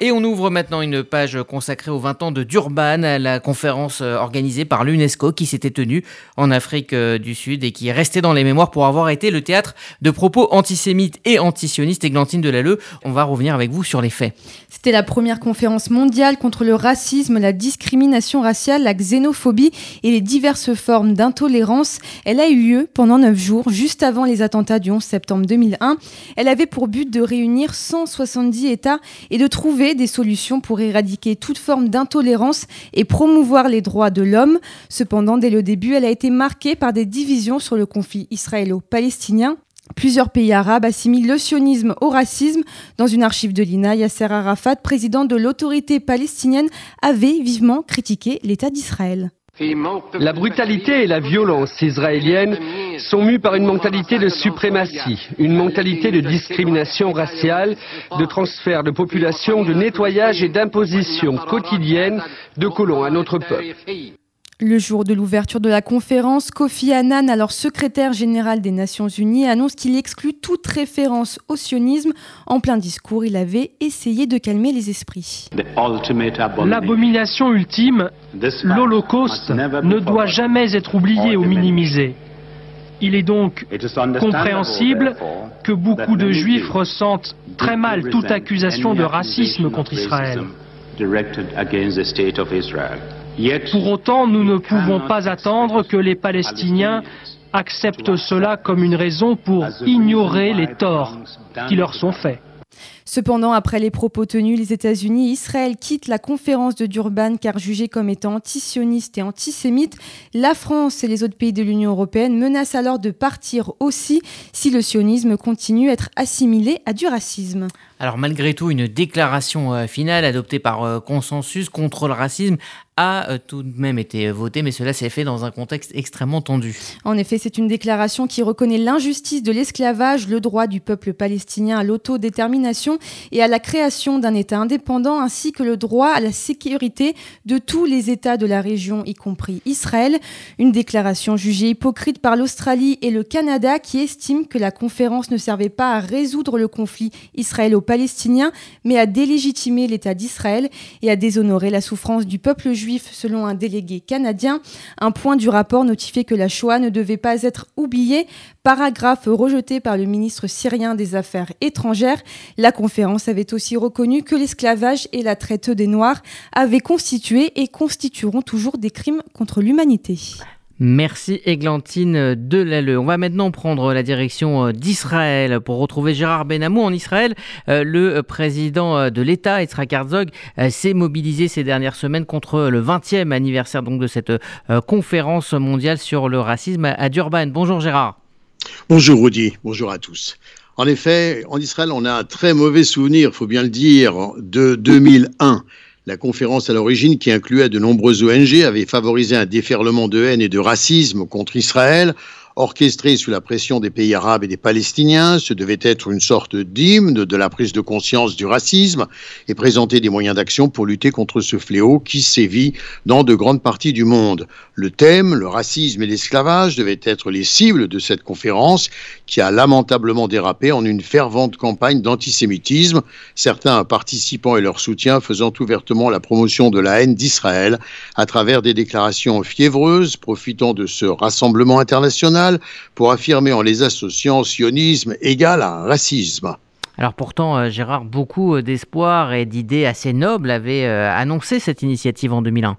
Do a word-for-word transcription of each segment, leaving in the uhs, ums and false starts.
Et on ouvre maintenant une page consacrée aux vingt ans de Durban, à la conférence organisée par l'UNESCO qui s'était tenue en Afrique du Sud et qui est restée dans les mémoires pour avoir été le théâtre de propos antisémites et antisionistes. Églantine Delalleux, on va revenir avec vous sur les faits. C'était la première conférence mondiale contre le racisme, la discrimination raciale, la xénophobie et les diverses formes d'intolérance. Elle a eu lieu pendant neuf jours, juste avant les attentats du onze septembre deux mille un. Elle avait pour but de réunir cent soixante-dix États et de trouver des solutions pour éradiquer toute forme d'intolérance et promouvoir les droits de l'homme. Cependant, dès le début, elle a été marquée par des divisions sur le conflit israélo-palestinien. Plusieurs pays arabes assimilent le sionisme au racisme. Dans une archive de l'I N A, Yasser Arafat, président de l'autorité palestinienne, avait vivement critiqué l'État d'Israël. La brutalité et la violence israéliennes sont mues par une mentalité de suprématie, une mentalité de discrimination raciale, de transfert de population, de nettoyage et d'imposition quotidienne de colons à notre peuple. Le jour de l'ouverture de la conférence, Kofi Annan, alors secrétaire général des Nations Unies, annonce qu'il exclut toute référence au sionisme. En plein discours, il avait essayé de calmer les esprits. L'abomination ultime, l'Holocauste, ne doit jamais être oublié ou minimisé. Il est donc compréhensible que beaucoup de Juifs ressentent très mal toute accusation de racisme contre Israël. Pour autant, nous ne pouvons pas attendre que les Palestiniens acceptent cela comme une raison pour ignorer les torts qui leur sont faits. Cependant, après les propos tenus, les États-Unis et Israël quittent la conférence de Durban car jugés comme étant antisionistes et antisémites. La France et les autres pays de l'Union européenne menacent alors de partir aussi si le sionisme continue à être assimilé à du racisme. Alors malgré tout, une déclaration finale adoptée par consensus contre le racisme a tout de même été votée, mais cela s'est fait dans un contexte extrêmement tendu. En effet, c'est une déclaration qui reconnaît l'injustice de l'esclavage, le droit du peuple palestinien à l'autodétermination et à la création d'un État indépendant, ainsi que le droit à la sécurité de tous les États de la région, y compris Israël. Une déclaration jugée hypocrite par l'Australie et le Canada, qui estiment que la conférence ne servait pas à résoudre le conflit israélo-palestinien, mais à délégitimer l'État d'Israël et à déshonorer la souffrance du peuple juif, selon un délégué canadien. Un point du rapport notifiait que la Shoah ne devait pas être oubliée, paragraphe rejeté par le ministre syrien des Affaires étrangères. La La conférence avait aussi reconnu que l'esclavage et la traite des Noirs avaient constitué et constitueront toujours des crimes contre l'humanité. Merci Églantine Delalleux. On va maintenant prendre la direction d'Israël pour retrouver Gérard Benamou en Israël. Le président de l'État, Yitzhak Herzog, s'est mobilisé ces dernières semaines contre le vingtième anniversaire donc de cette conférence mondiale sur le racisme à Durban. Bonjour Gérard. Bonjour Rudy, bonjour à tous. En effet, en Israël, on a un très mauvais souvenir, il faut bien le dire, de deux mille un. La conférence à l'origine, qui incluait de nombreuses O N G, avait favorisé un déferlement de haine et de racisme contre Israël, orchestré sous la pression des pays arabes et des Palestiniens. Ce devait être une sorte d'hymne de la prise de conscience du racisme et présenter des moyens d'action pour lutter contre ce fléau qui sévit dans de grandes parties du monde. Le thème, le racisme et l'esclavage, devaient être les cibles de cette conférence qui a lamentablement dérapé en une fervente campagne d'antisémitisme, certains participants et leurs soutiens faisant ouvertement la promotion de la haine d'Israël à travers des déclarations fiévreuses, profitant de ce rassemblement international pour affirmer en les associant sionisme égal à racisme. Alors pourtant, Gérard, beaucoup d'espoir et d'idées assez nobles avaient annoncé cette initiative en deux mille un.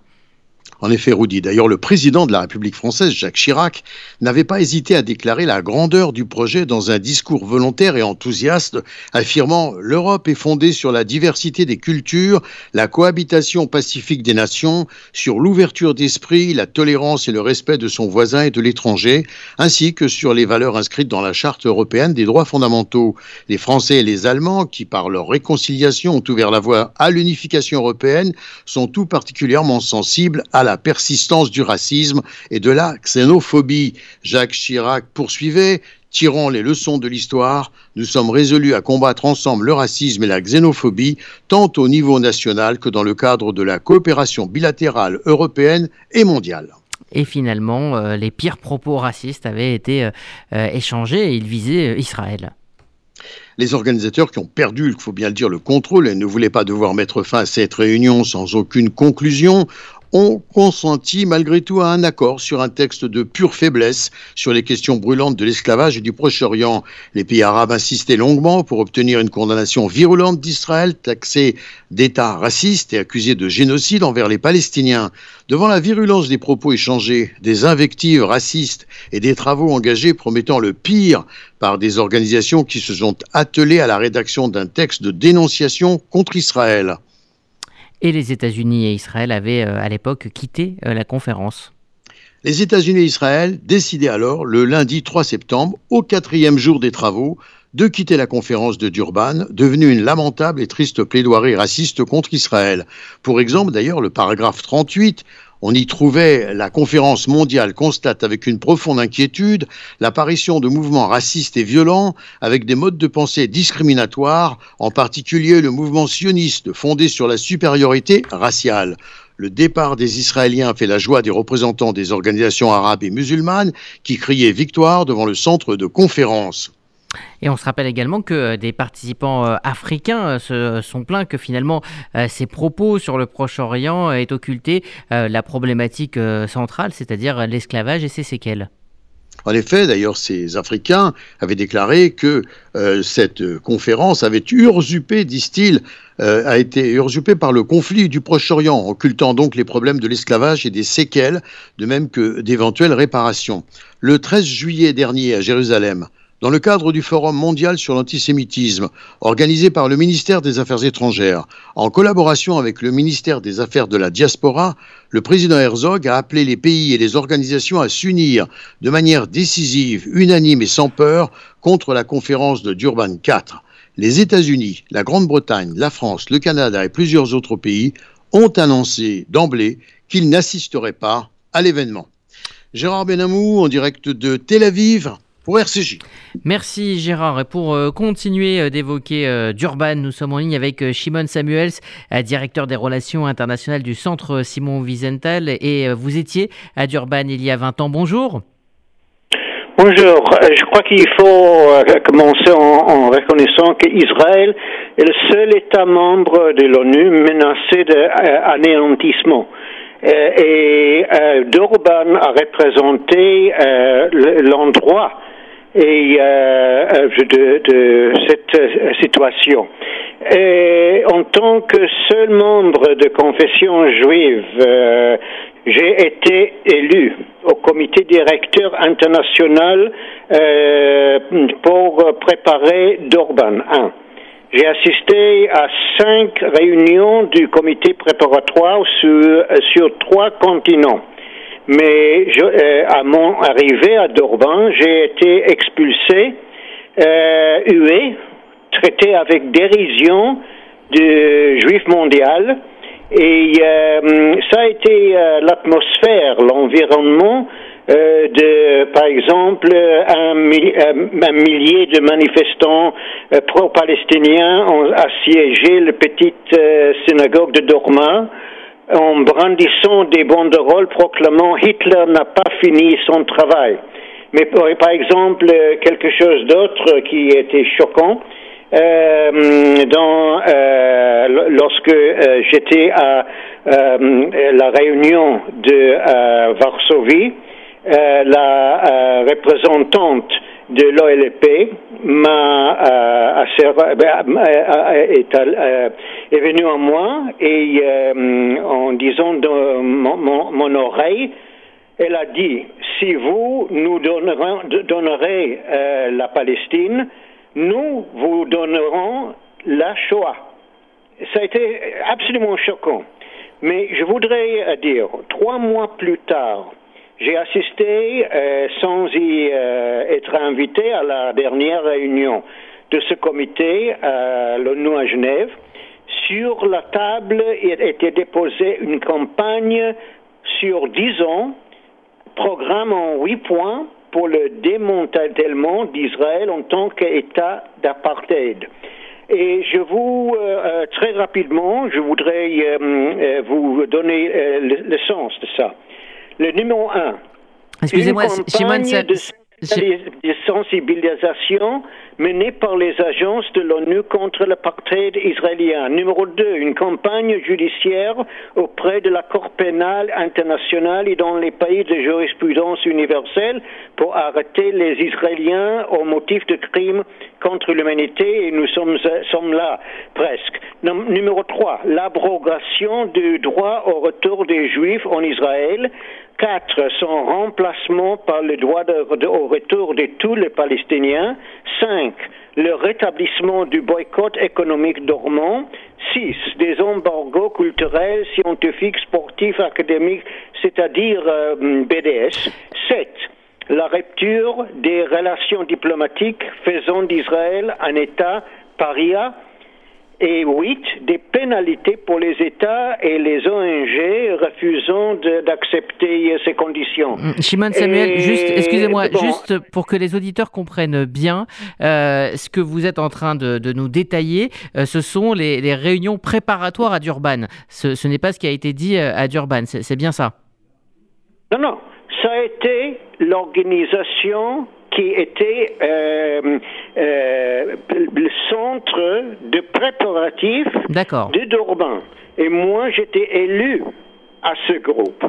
En effet, Rudy, d'ailleurs, le président de la République française, Jacques Chirac, n'avait pas hésité à déclarer la grandeur du projet dans un discours volontaire et enthousiaste, affirmant « L'Europe est fondée sur la diversité des cultures, la cohabitation pacifique des nations, sur l'ouverture d'esprit, la tolérance et le respect de son voisin et de l'étranger, ainsi que sur les valeurs inscrites dans la Charte européenne des droits fondamentaux. Les Français et les Allemands, qui par leur réconciliation ont ouvert la voie à l'unification européenne, sont tout particulièrement sensibles à la persistance du racisme et de la xénophobie. » Jacques Chirac poursuivait « Tirons les leçons de l'histoire, nous sommes résolus à combattre ensemble le racisme et la xénophobie, tant au niveau national que dans le cadre de la coopération bilatérale européenne et mondiale. » Et finalement, euh, les pires propos racistes avaient été euh, euh, échangés et ils visaient euh, Israël. les organisateurs qui ont perdu, il faut bien le dire, le contrôle et ne voulaient pas devoir mettre fin à cette réunion sans aucune conclusion, ont consenti malgré tout à un accord sur un texte de pure faiblesse sur les questions brûlantes de l'esclavage et du Proche-Orient. Les pays arabes insistaient longuement pour obtenir une condamnation virulente d'Israël, taxée d'État raciste et accusée de génocide envers les Palestiniens. Devant la virulence des propos échangés, des invectives racistes et des travaux engagés promettant le pire par des organisations qui se sont attelées à la rédaction d'un texte de dénonciation contre Israël. Et les États-Unis et Israël avaient euh, à l'époque quitté euh, la conférence. Les États-Unis et Israël décidaient alors, le lundi trois septembre, au quatrième jour des travaux, de quitter la conférence de Durban, devenue une lamentable et triste plaidoirie raciste contre Israël. Pour exemple, d'ailleurs, le paragraphe trente-huit, on y trouvait « La conférence mondiale constate avec une profonde inquiétude l'apparition de mouvements racistes et violents avec des modes de pensée discriminatoires, en particulier le mouvement sioniste fondé sur la supériorité raciale ». Le départ des Israéliens fait la joie des représentants des organisations arabes et musulmanes qui criaient victoire devant le centre de conférence. Et on se rappelle également que des participants africains se sont plaints que finalement ces propos sur le Proche-Orient aient occulté la problématique centrale, c'est-à-dire l'esclavage et ses séquelles. En effet, d'ailleurs, ces Africains avaient déclaré que euh, cette conférence avait usurpé, disent-ils, euh, a été usurpée par le conflit du Proche-Orient, occultant donc les problèmes de l'esclavage et des séquelles, de même que d'éventuelles réparations. Le treize juillet dernier à Jérusalem, dans le cadre du Forum mondial sur l'antisémitisme, organisé par le ministère des Affaires étrangères, en collaboration avec le ministère des Affaires de la Diaspora, le président Herzog a appelé les pays et les organisations à s'unir de manière décisive, unanime et sans peur contre la conférence de Durban quatre. Les États-Unis, la Grande-Bretagne, la France, le Canada et plusieurs autres pays ont annoncé d'emblée qu'ils n'assisteraient pas à l'événement. Gérard Benamou, en direct de Tel Aviv, pour R C J. Merci Gérard. Et pour euh, continuer euh, d'évoquer euh, Durban, nous sommes en ligne avec euh, Shimon Samuels, euh, directeur des relations internationales du Centre Simon Wiesenthal. Et euh, vous étiez à Durban il y a vingt ans. Bonjour. Bonjour. Je crois qu'il faut euh, commencer en, en reconnaissant qu'Israël est le seul État membre de l'ONU menacé d'anéantissement. Euh, et euh, Durban a représenté euh, l'endroit et euh, de, de cette situation. Et en tant que seul membre de confession juive, euh, j'ai été élu au comité directeur international euh, pour préparer Durban un. J'ai assisté à cinq réunions du comité préparatoire sur, sur trois continents. Mais je, euh, à mon arrivée à Durban, j'ai été expulsé, euh, hué, traité avec dérision du juif mondial. Et euh, ça a été euh, l'atmosphère, l'environnement euh, de, par exemple, un, un millier de manifestants euh, pro-palestiniens ont assiégé la petite euh, synagogue de Durban, en brandissant des banderoles proclamant « Hitler n'a pas fini son travail ». Mais par exemple, quelque chose d'autre qui était choquant, euh, dans, euh, lorsque euh, j'étais à euh, la réunion de euh, Varsovie, euh, la euh, représentante de l'O L P m'a euh, est, euh, est venu à moi et euh, en disant dans mon, mon, mon oreille, elle a dit si vous nous donnerons, donnerez euh, la Palestine, nous vous donnerons la Shoah. Ça a été absolument choquant. Mais je voudrais dire trois mois plus tard. J'ai assisté, euh, sans y euh, être invité, à la dernière réunion de ce comité à l'ONU à Genève. Sur la table était déposée une campagne sur dix ans, programme en huit points pour le démantèlement d'Israël en tant qu'État d'apartheid. Et je vous, euh, très rapidement, je voudrais euh, vous donner euh, le, le sens de ça. Le numéro un. Excusez-moi, Shimon, de... des, des sensibilisations menée par les agences de l'ONU contre l'apartheid israélien. numéro deux, une campagne judiciaire auprès de la Cour pénale internationale et dans les pays de jurisprudence universelle pour arrêter les Israéliens au motif de crimes contre l'humanité, et nous sommes, sommes là, presque. numéro trois, l'abrogation du droit au retour des Juifs en Israël. quatre, son remplacement par le droit de, de, au retour de tous les Palestiniens. cinq, le rétablissement du boycott économique dormant. six, des embargos culturels, scientifiques, sportifs, académiques, c'est-à-dire euh, B D S. sept, la rupture des relations diplomatiques faisant d'Israël un État paria. Et huit, des pénalités pour les États et les O N G refusant de, d'accepter ces conditions. Shimon Samuel, et... juste, excusez-moi, bon. juste pour que les auditeurs comprennent bien euh, ce que vous êtes en train de, de nous détailler, euh, ce sont les, les réunions préparatoires à Durban. Ce, ce n'est pas ce qui a été dit à Durban, c'est, c'est bien ça? Non, non, ça a été l'organisation qui était euh, euh, le centre de préparatif D'accord. de Durban. Et moi, j'étais élu à ce groupe.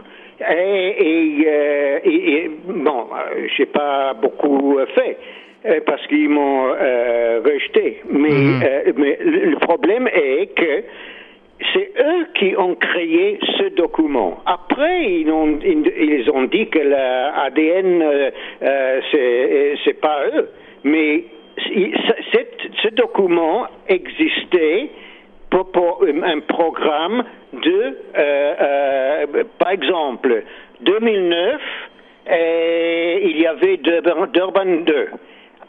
Et, et, euh, et, et bon, j'ai pas beaucoup fait, parce qu'ils m'ont euh, rejeté. Mais, mmh. euh, mais le problème est que c'est eux qui ont créé ce document. Après, ils ont, ils ont dit que l'A D N, euh, c'est, c'est pas eux. Mais cette, ce document existait pour, pour un programme de, euh, euh, par exemple, deux mille neuf, et il y avait Durban deux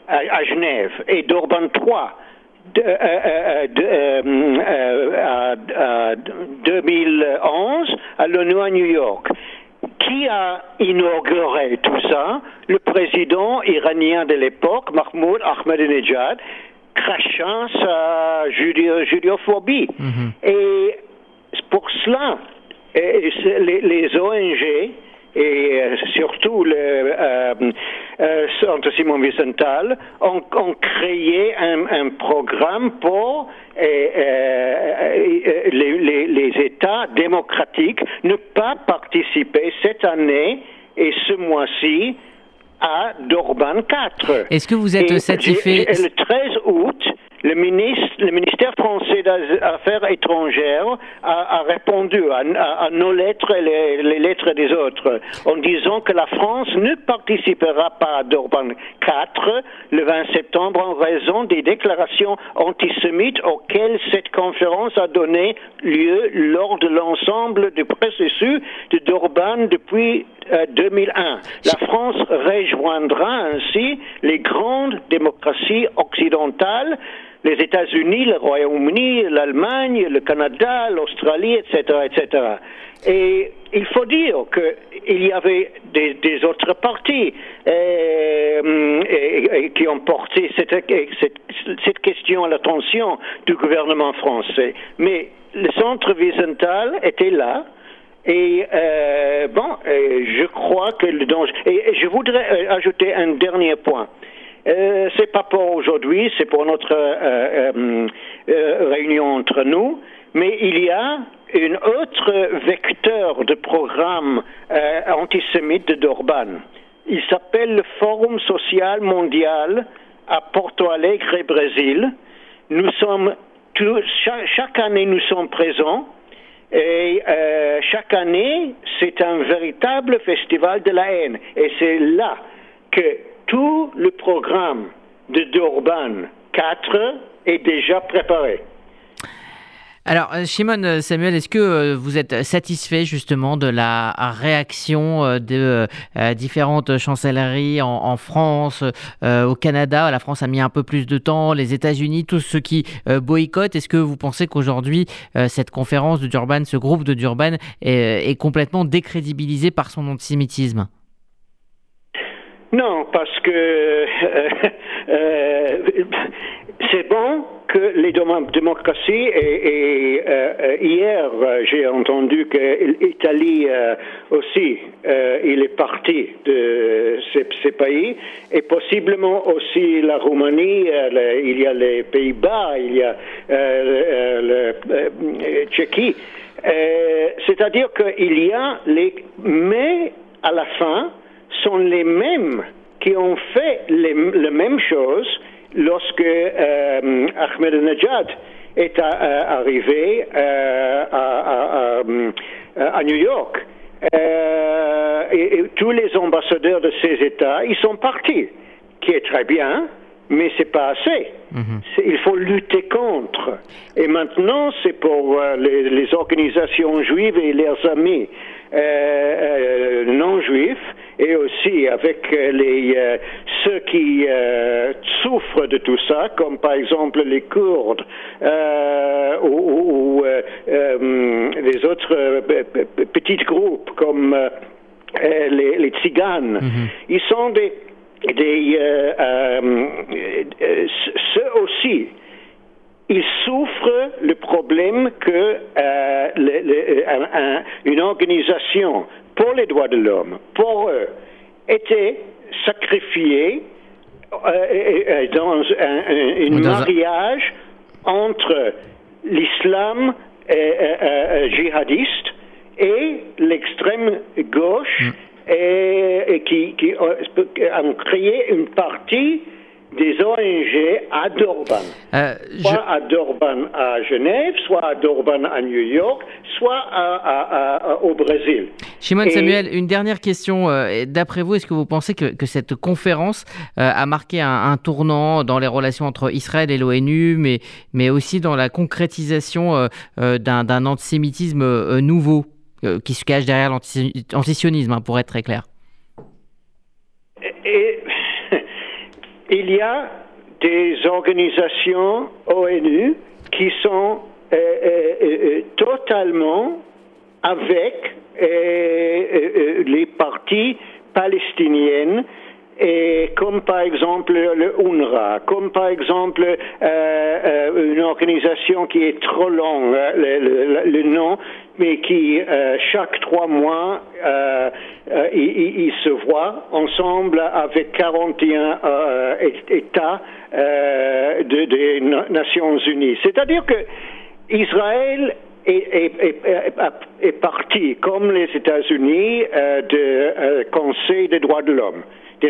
à, à Genève et Durban trois. De, euh, euh, de, euh, euh, euh, deux mille onze à l'ONU à New York. Qui a inauguré tout ça? Le président iranien de l'époque, Mahmoud Ahmadinejad, crachant sa judéophobie. Mm-hmm. Et pour cela, et, et, les, les O N G et euh, surtout le euh, euh, Centre Simon Wiesenthal ont, ont créé un, un programme pour euh, euh, les, les, les États démocratiques ne pas participer cette année et ce mois-ci à Durban quatre. Est-ce que vous êtes et, satisfait? Et, et le treize août, le, ministre, le ministère français des Affaires étrangères a, a répondu à, à, à nos lettres et les, les lettres des autres en disant que la France ne participera pas à Durban quatre le vingt septembre en raison des déclarations antisémites auxquelles cette conférence a donné lieu lors de l'ensemble du processus de Durban depuis euh, deux mille un. La France rejoindra ainsi les grandes démocraties occidentales, les États-Unis, le Royaume-Uni, l'Allemagne, le Canada, l'Australie, et cetera, et cetera. Et il faut dire qu'il y avait des, des autres partis euh, et, et qui ont porté cette, cette, cette question à l'attention du gouvernement français. Mais le Centre Wiesenthal était là. Et euh, bon, euh, je crois que le danger... Et, et je voudrais ajouter un dernier point. Euh, c'est pas pour aujourd'hui, c'est pour notre euh, euh, euh, réunion entre nous, mais il y a un autre vecteur de programme euh, antisémite de Durban. Il s'appelle le Forum Social Mondial à Porto Alegre et Brésil. Nous sommes tous, chaque, chaque année, nous sommes présents. Et euh, chaque année, c'est un véritable festival de la haine. Et c'est là que tout le programme de Durban quatre est déjà préparé. Alors, Shimon Samuel, est-ce que vous êtes satisfait justement de la réaction de différentes chancelleries en, en France, euh, au Canada? La France a mis un peu plus de temps, les États-Unis, tous ceux qui euh, boycottent. Est-ce que vous pensez qu'aujourd'hui, euh, cette conférence de Durban, ce groupe de Durban est, est complètement décrédibilisé par son antisémitisme? Non, parce que euh, euh, c'est bon que les démocraties, et, et euh, hier j'ai entendu que l'Italie euh, aussi, euh, il est parti de ces, ces pays, et possiblement aussi la Roumanie, euh, le, il y a les Pays-Bas, il y a euh, le, le, le, le Tchéquie, euh, c'est-à-dire qu'il y a les... Mais à la fin, sont les mêmes qui ont fait les, les mêmes choses lorsque euh, Ahmadinejad est à, euh, arrivé euh, à, à, à, à New York. Euh, et, et tous les ambassadeurs de ces États, ils sont partis, qui est très bien, mais c'est pas assez. Mm-hmm. Il faut lutter contre. Et maintenant, c'est pour euh, les, les organisations juives et leurs amis euh, euh, non juifs, et aussi avec les, euh, ceux qui euh, souffrent de tout ça, comme par exemple les Kurdes euh, ou, ou euh, euh, les autres euh, petits groupes comme euh, les, les Tziganes. Mm-hmm. Ils sont des, des euh, euh, euh, ceux aussi. Ils souffrent le problème que euh, le, le, un, un, une organisation pour les droits de l'homme, pour eux, était sacrifiée euh, dans un, un, un mariage entre l'islam et, et, et, et, djihadiste et l'extrême gauche, mm. et, et qui, qui ont créé une partie des O N G à Durban. Euh, soit je... à Durban à Genève, soit à Durban à New York, soit à, à, à, au Brésil. Shimon Et... Samuel, une dernière question. D'après vous, est-ce que vous pensez que, que cette conférence euh, a marqué un, un tournant dans les relations entre Israël et l'ONU, mais, mais aussi dans la concrétisation euh, d'un, d'un antisémitisme euh, nouveau euh, qui se cache derrière l'antisionisme, hein, pour être très clair? Et... Il y a des organisations O N U qui sont euh, euh, euh, totalement avec euh, euh, les partis palestiniennes, et comme par exemple le U N R W A, comme par exemple euh, euh, une organisation qui est trop longue, le, le, le nom, mais qui euh, chaque trois mois euh, euh, ils, ils se voient ensemble avec quarante et un euh, États euh, de, des Nations Unies. C'est-à-dire que Israël est, est, est, est parti, comme les États-Unis, euh, du euh, Conseil des droits de l'homme Des,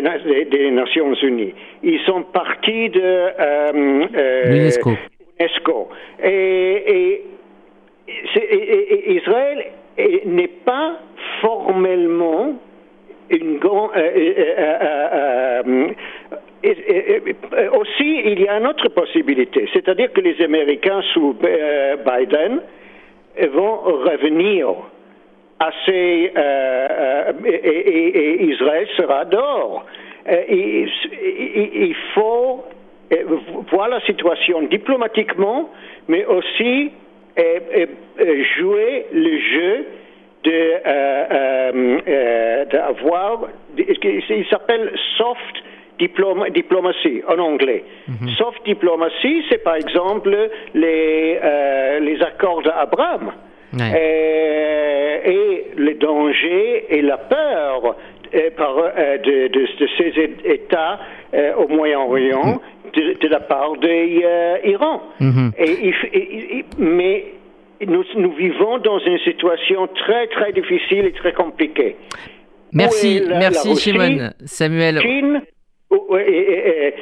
des Nations Unies. Ils sont partis de euh, euh, l'UNESCO. UNESCO. Et, et, et, et Israël n'est pas formellement une grande... Euh, euh, euh, Et, et, et, aussi, il y a une autre possibilité, c'est-à-dire que les Américains sous euh, Biden vont revenir assez, euh, et, et, et Israël sera dehors. Et, et, et, il faut voir la situation diplomatiquement, mais aussi et, et jouer le jeu de euh, euh, euh, d'avoir, il s'appelle soft Diploma, diplomatie, en anglais. Mm-hmm. Sauf diplomatie, c'est par exemple les, euh, les accords d'Abraham. Mm-hmm. euh, et le danger et la peur euh, par, euh, de, de, de ces États euh, au Moyen-Orient, mm-hmm. de, de la part de euh, l'Iran. Mm-hmm. Et, et, et, mais nous, nous vivons dans une situation très, très difficile et très compliquée. Merci, la, merci la Russie, Shimon Samuel. Chine, Et, et, et,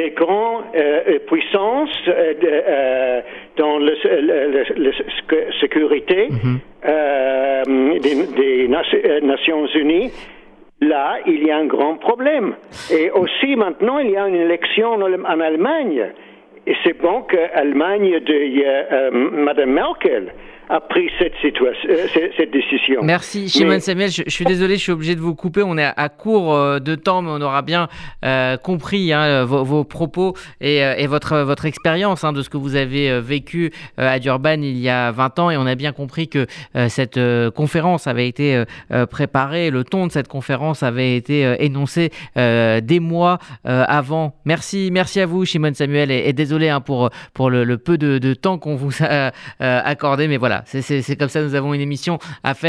les grandes euh, puissances euh, de, euh, dans la sécurité mm-hmm. euh, des, des Na- Nations Unies, là, il y a un grand problème. Et aussi, maintenant, il y a une élection en, en Allemagne. Et c'est bon que l'Allemagne de euh, Mme Merkel a pris cette, situation, euh, cette, cette décision. Merci, Shimon mais... Samuel. Je, je suis désolé, je suis obligé de vous couper. On est à, à court de temps, mais on aura bien euh, compris hein, vos, vos propos et, et votre, votre expérience hein, de ce que vous avez vécu à Durban il y a vingt ans. Et on a bien compris que euh, cette euh, conférence avait été euh, préparée. Le ton de cette conférence avait été euh, énoncé euh, des mois euh, avant. Merci, merci à vous, Shimon Samuel. Et, et désolé hein, pour, pour le, le peu de, de temps qu'on vous a euh, accordé. Mais voilà, c'est, c'est, c'est comme ça, nous avons une émission à faire.